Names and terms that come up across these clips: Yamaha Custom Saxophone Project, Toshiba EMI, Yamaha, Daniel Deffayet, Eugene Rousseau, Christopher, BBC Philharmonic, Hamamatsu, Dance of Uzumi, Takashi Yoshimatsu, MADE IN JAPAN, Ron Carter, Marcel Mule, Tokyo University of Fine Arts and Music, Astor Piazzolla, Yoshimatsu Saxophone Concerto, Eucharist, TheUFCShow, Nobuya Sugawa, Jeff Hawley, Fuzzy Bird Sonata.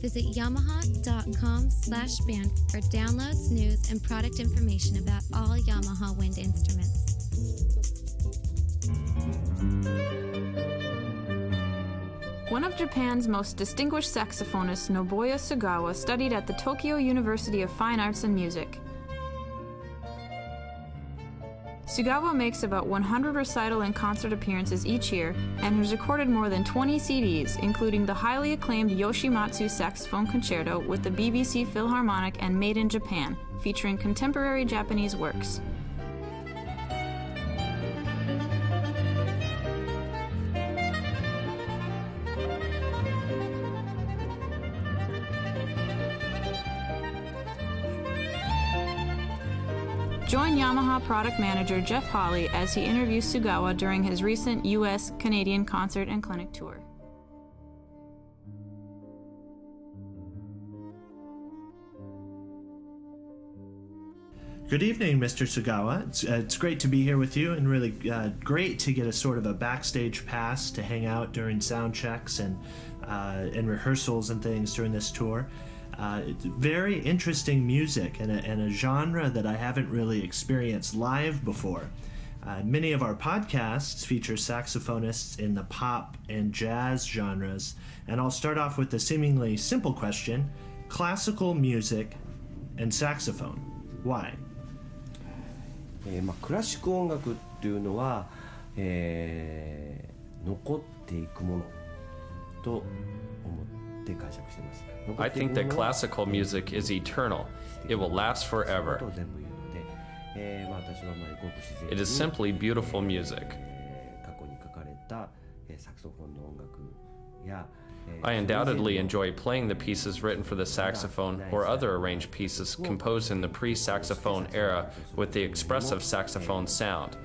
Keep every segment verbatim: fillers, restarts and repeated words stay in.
Visit yamaha.com slash band for downloads, news, and product information about all Yamaha wind instruments. One of Japan's most distinguished saxophonists, Nobuya Sugawa, studied at the Tokyo University of Fine Arts and Music. Sugawa makes about one hundred recital and concert appearances each year and has recorded more than twenty C Ds, including the highly acclaimed Yoshimatsu Saxophone Concerto with the B B C Philharmonic and Made in Japan, featuring contemporary Japanese works. Join Yamaha product manager Jeff Hawley as he interviews Sugawa during his recent U S Canadian concert and clinic tour. Good evening, Mister Sugawa. It's, uh, it's great to be here with you, and really uh, great to get a sort of a backstage pass to hang out during sound checks and, uh, and rehearsals and things during this tour. Uh, very interesting music and a, and a genre that I haven't really experienced live before. Uh, many of our podcasts feature saxophonists in the pop and jazz genres, and I'll start off with the seemingly simple question: classical music and saxophone. Why? えー、まあ、クラシック音楽っていうのは、えー、残っていくものと思って解釈しています。 I think that classical music is eternal. It will last forever. It is simply beautiful music. I undoubtedly enjoy playing the pieces written for the saxophone or other arranged pieces composed in the pre-saxophone era with the expressive saxophone sound.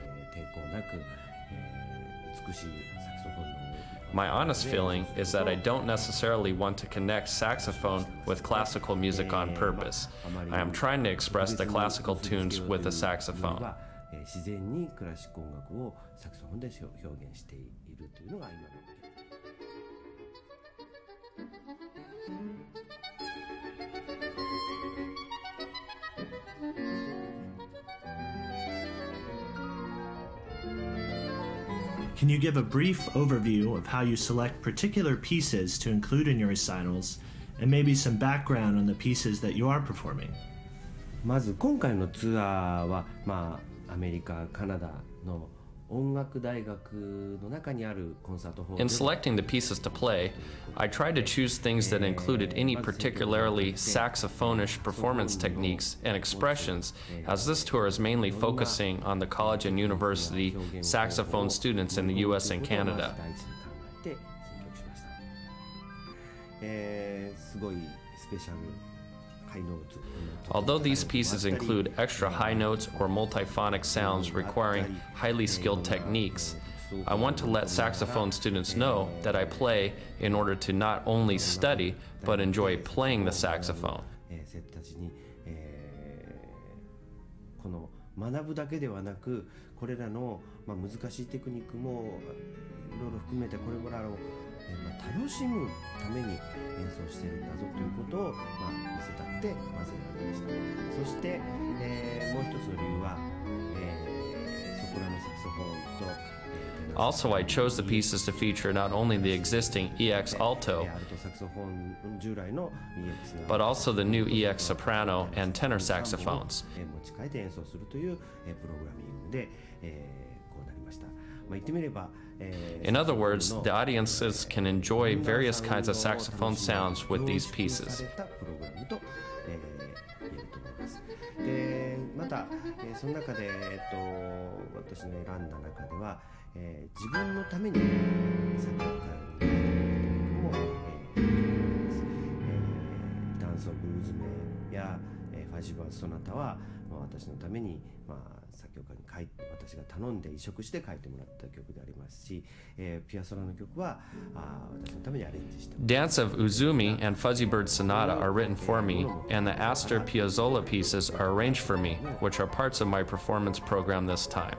My honest feeling is that I don't necessarily want to connect saxophone with classical music on purpose. I am trying to express the classical tunes with a saxophone. Can you give a brief overview of how you select particular pieces to include in your recitals, and maybe some background on the pieces that you are performing? まず今回のツアーは、まあ、アメリカ、カナダの音楽大学の中にあるコンサートホール。In selecting the pieces to play, I tried to choose things that included any particularly saxophonish performance techniques and expressions, as this tour is mainly focusing on the college and university saxophone students in the U S and Canada. すごいスペシャル Although these pieces include extra high notes or multiphonic sounds requiring highly skilled techniques, I want to let saxophone students know that I play in order to not only study, but enjoy playing the saxophone. Also, I chose the pieces to feature not only the existing E X alto, but also the new E X soprano and tenor saxophones. In other words, the audiences can enjoy various kinds of saxophone sounds with these pieces. Dance of Uzumi and Fuzzy Bird Sonata were for me. 作曲家に書いて私が頼んで移植して書いてもらった曲でありますし、えー、ピアソラの曲はあ私のためにアレンジして Dance of Uzumi and Fuzzy Bird Sonata are written for me, and the Astor Piazzolla pieces are arranged for me, which are parts of my performance program this time.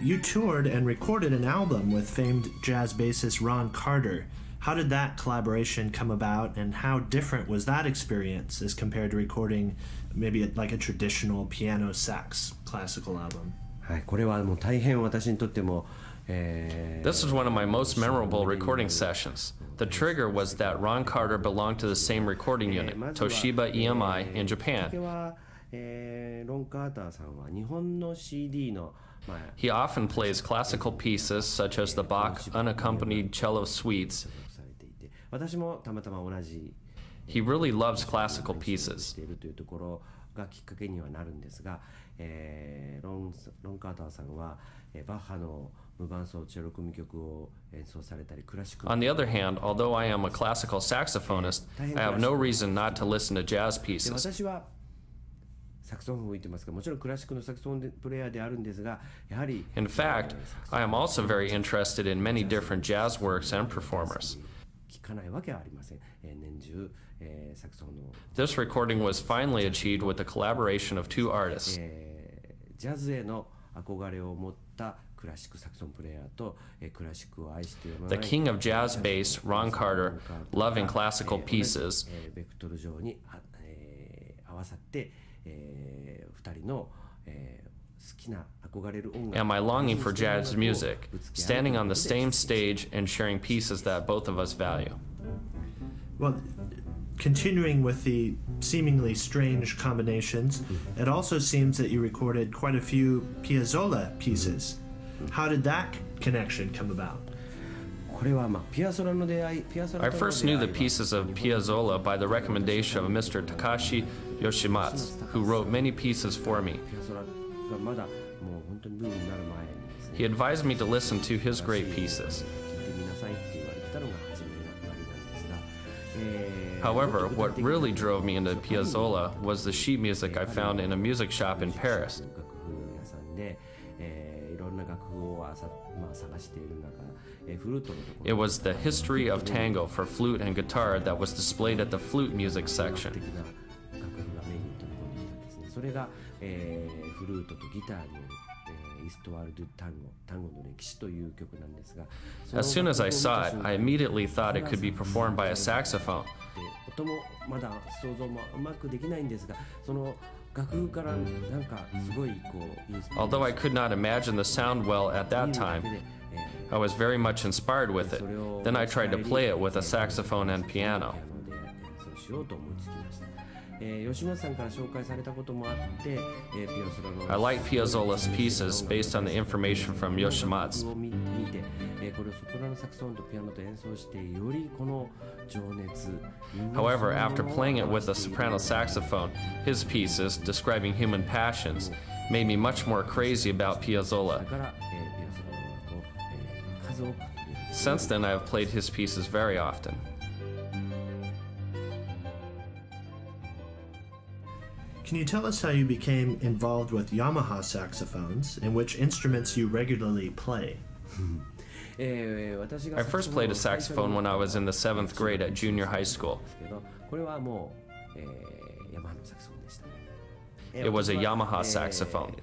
You toured and recorded an album with famed jazz bassist Ron Carter. How did that collaboration come about, and how different was that experience as compared to recording maybe a, like a traditional piano sax classical album? This was one of my most memorable recording sessions. The trigger was that Ron Carter belonged to the same recording unit, Toshiba E M I, in Japan. He often plays classical pieces such as the Bach unaccompanied cello suites. He really loves classical pieces. On the other hand, although I am a classical saxophonist, I have no reason not to listen to jazz pieces. In fact, I am also very interested in many different jazz works and performers. This recording was finally achieved with the collaboration of two artists. The king of jazz bass, Ron Carter, loving classical pieces, and my longing for jazz music, standing on the same stage and sharing pieces that both of us value. Well, continuing with the seemingly strange combinations, it also seems that you recorded quite a few Piazzolla pieces. How did that connection come about? I first knew the pieces of Piazzolla by the recommendation of Mister Takashi Yoshimatsu, who wrote many pieces for me. He advised me to listen to his great pieces. However, what really drove me into Piazzolla was the sheet music I found in a music shop in Paris. It was the history of tango for flute and guitar that was displayed at the flute music section. As soon as I saw it, I immediately thought it could be performed by a saxophone. Although I could not imagine the sound well at that time, I was very much inspired with it. Then I tried to play it with a saxophone and piano. I like Piazzolla's pieces based on the information from Yoshimatsu. However, after playing it with a soprano saxophone, his pieces, describing human passions, made me much more crazy about Piazzolla. Since then, I have played his pieces very often. Can you tell us how you became involved with Yamaha saxophones and which instruments you regularly play? I first played a saxophone when I was in the seventh grade at junior high school. It was a Yamaha saxophone.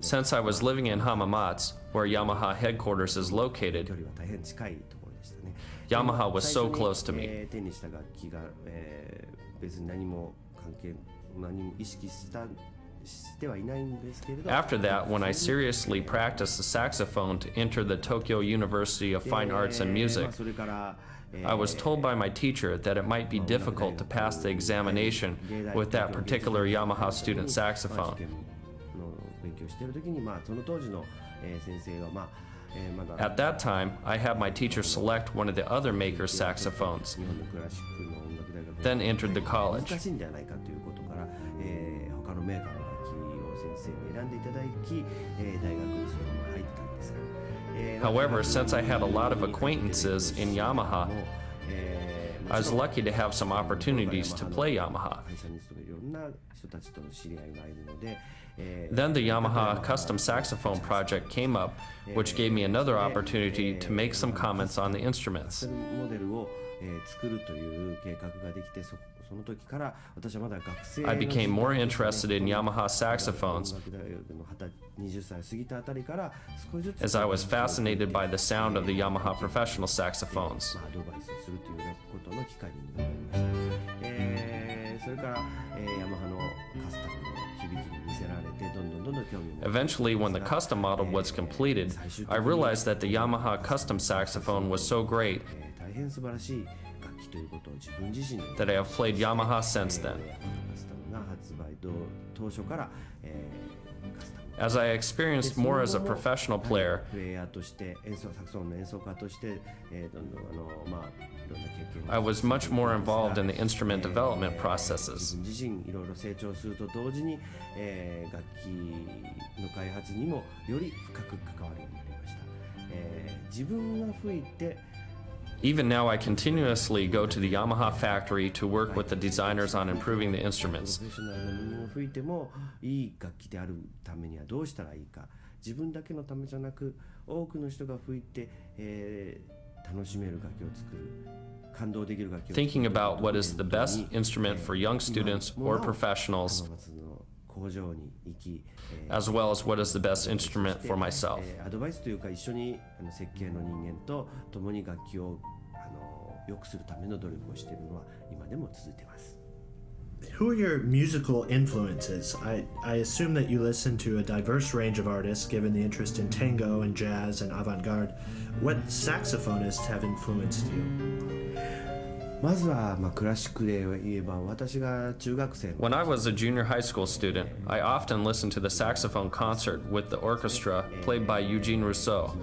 Since I was living in Hamamatsu, where Yamaha headquarters is located, Yamaha was so close to me. After that, when I seriously practiced the saxophone to enter the Tokyo University of Fine Arts and Music, I was told by my teacher that it might be difficult to pass the examination with that particular Yamaha student saxophone. At that time, I had my teacher select one of the other maker's saxophones, then entered the college. However, since I had a lot of acquaintances in Yamaha, I was lucky to have some opportunities to play Yamaha. Then the Yamaha Custom Saxophone Project came up, which gave me another opportunity to make some comments on the instruments. I became more interested in Yamaha saxophones as I was fascinated by the sound of the Yamaha professional saxophones. Eventually, when the custom model was completed, I realized that the Yamaha custom saxophone was so great that I have played Yamaha since then. As I experienced more as a professional player, I was much more involved in the instrument development processes. Even now, I continuously go to the Yamaha factory to work with the designers on improving the instruments. Thinking about what is the best instrument for young students or professionals, as well as what is the best instrument for myself. Who are your musical influences? I, I assume that you listen to a diverse range of artists, given the interest in tango and jazz and avant-garde. What saxophonists have influenced you? When I was a junior high school student, I often listened to the saxophone concert with the orchestra played by Eugene Rousseau.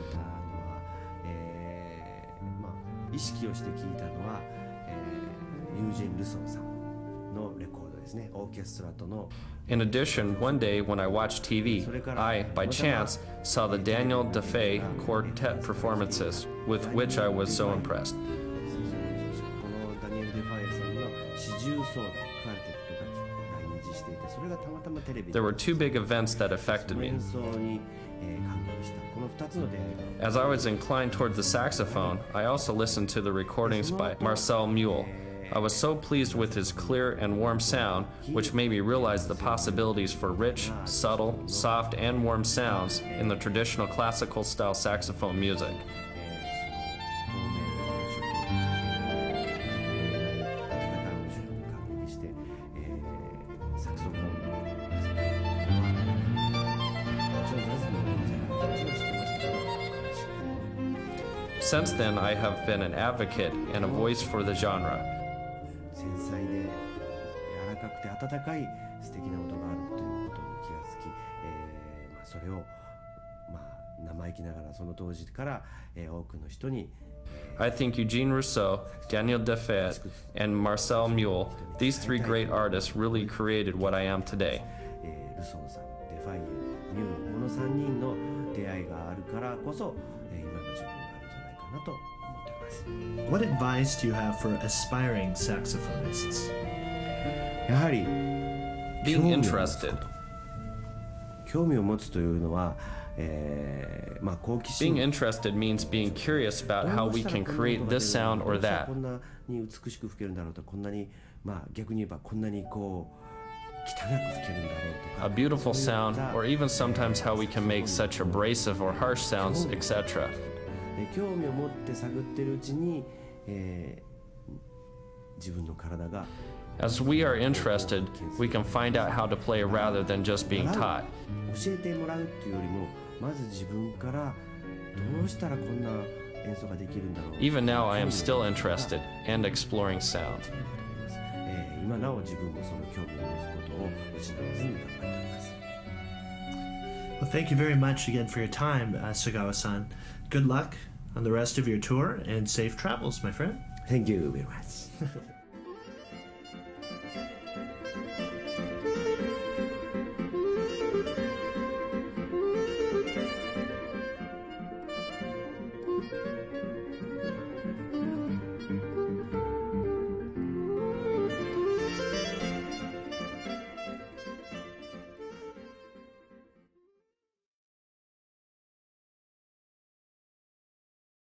In addition, one day when I watched T V, I, by chance, saw the Daniel Deffayet quartet performances, with which I was so impressed. There were two big events that affected me. As I was inclined towards the saxophone, I also listened to the recordings by Marcel Mule. I was so pleased with his clear and warm sound, which made me realize the possibilities for rich, subtle, soft, and warm sounds in the traditional classical style saxophone music. Since then, I have been an advocate and a voice for the genre. I think Eugene Rousseau, Daniel Deffayet, and Marcel Mule, these three great artists really created what I am today. What advice do you have for aspiring saxophonists? Being interested. Being interested means being curious about how we can create this sound or that. A beautiful sound, or even sometimes how we can make such abrasive or harsh sounds, et cetera. As we are interested, we can find out how to play rather than just being taught. Even now, I am still interested and exploring sound. Well, thank you very much again for your time, uh, Sugawa-san. Good luck on the rest of your tour and safe travels, my friend. Thank you very much.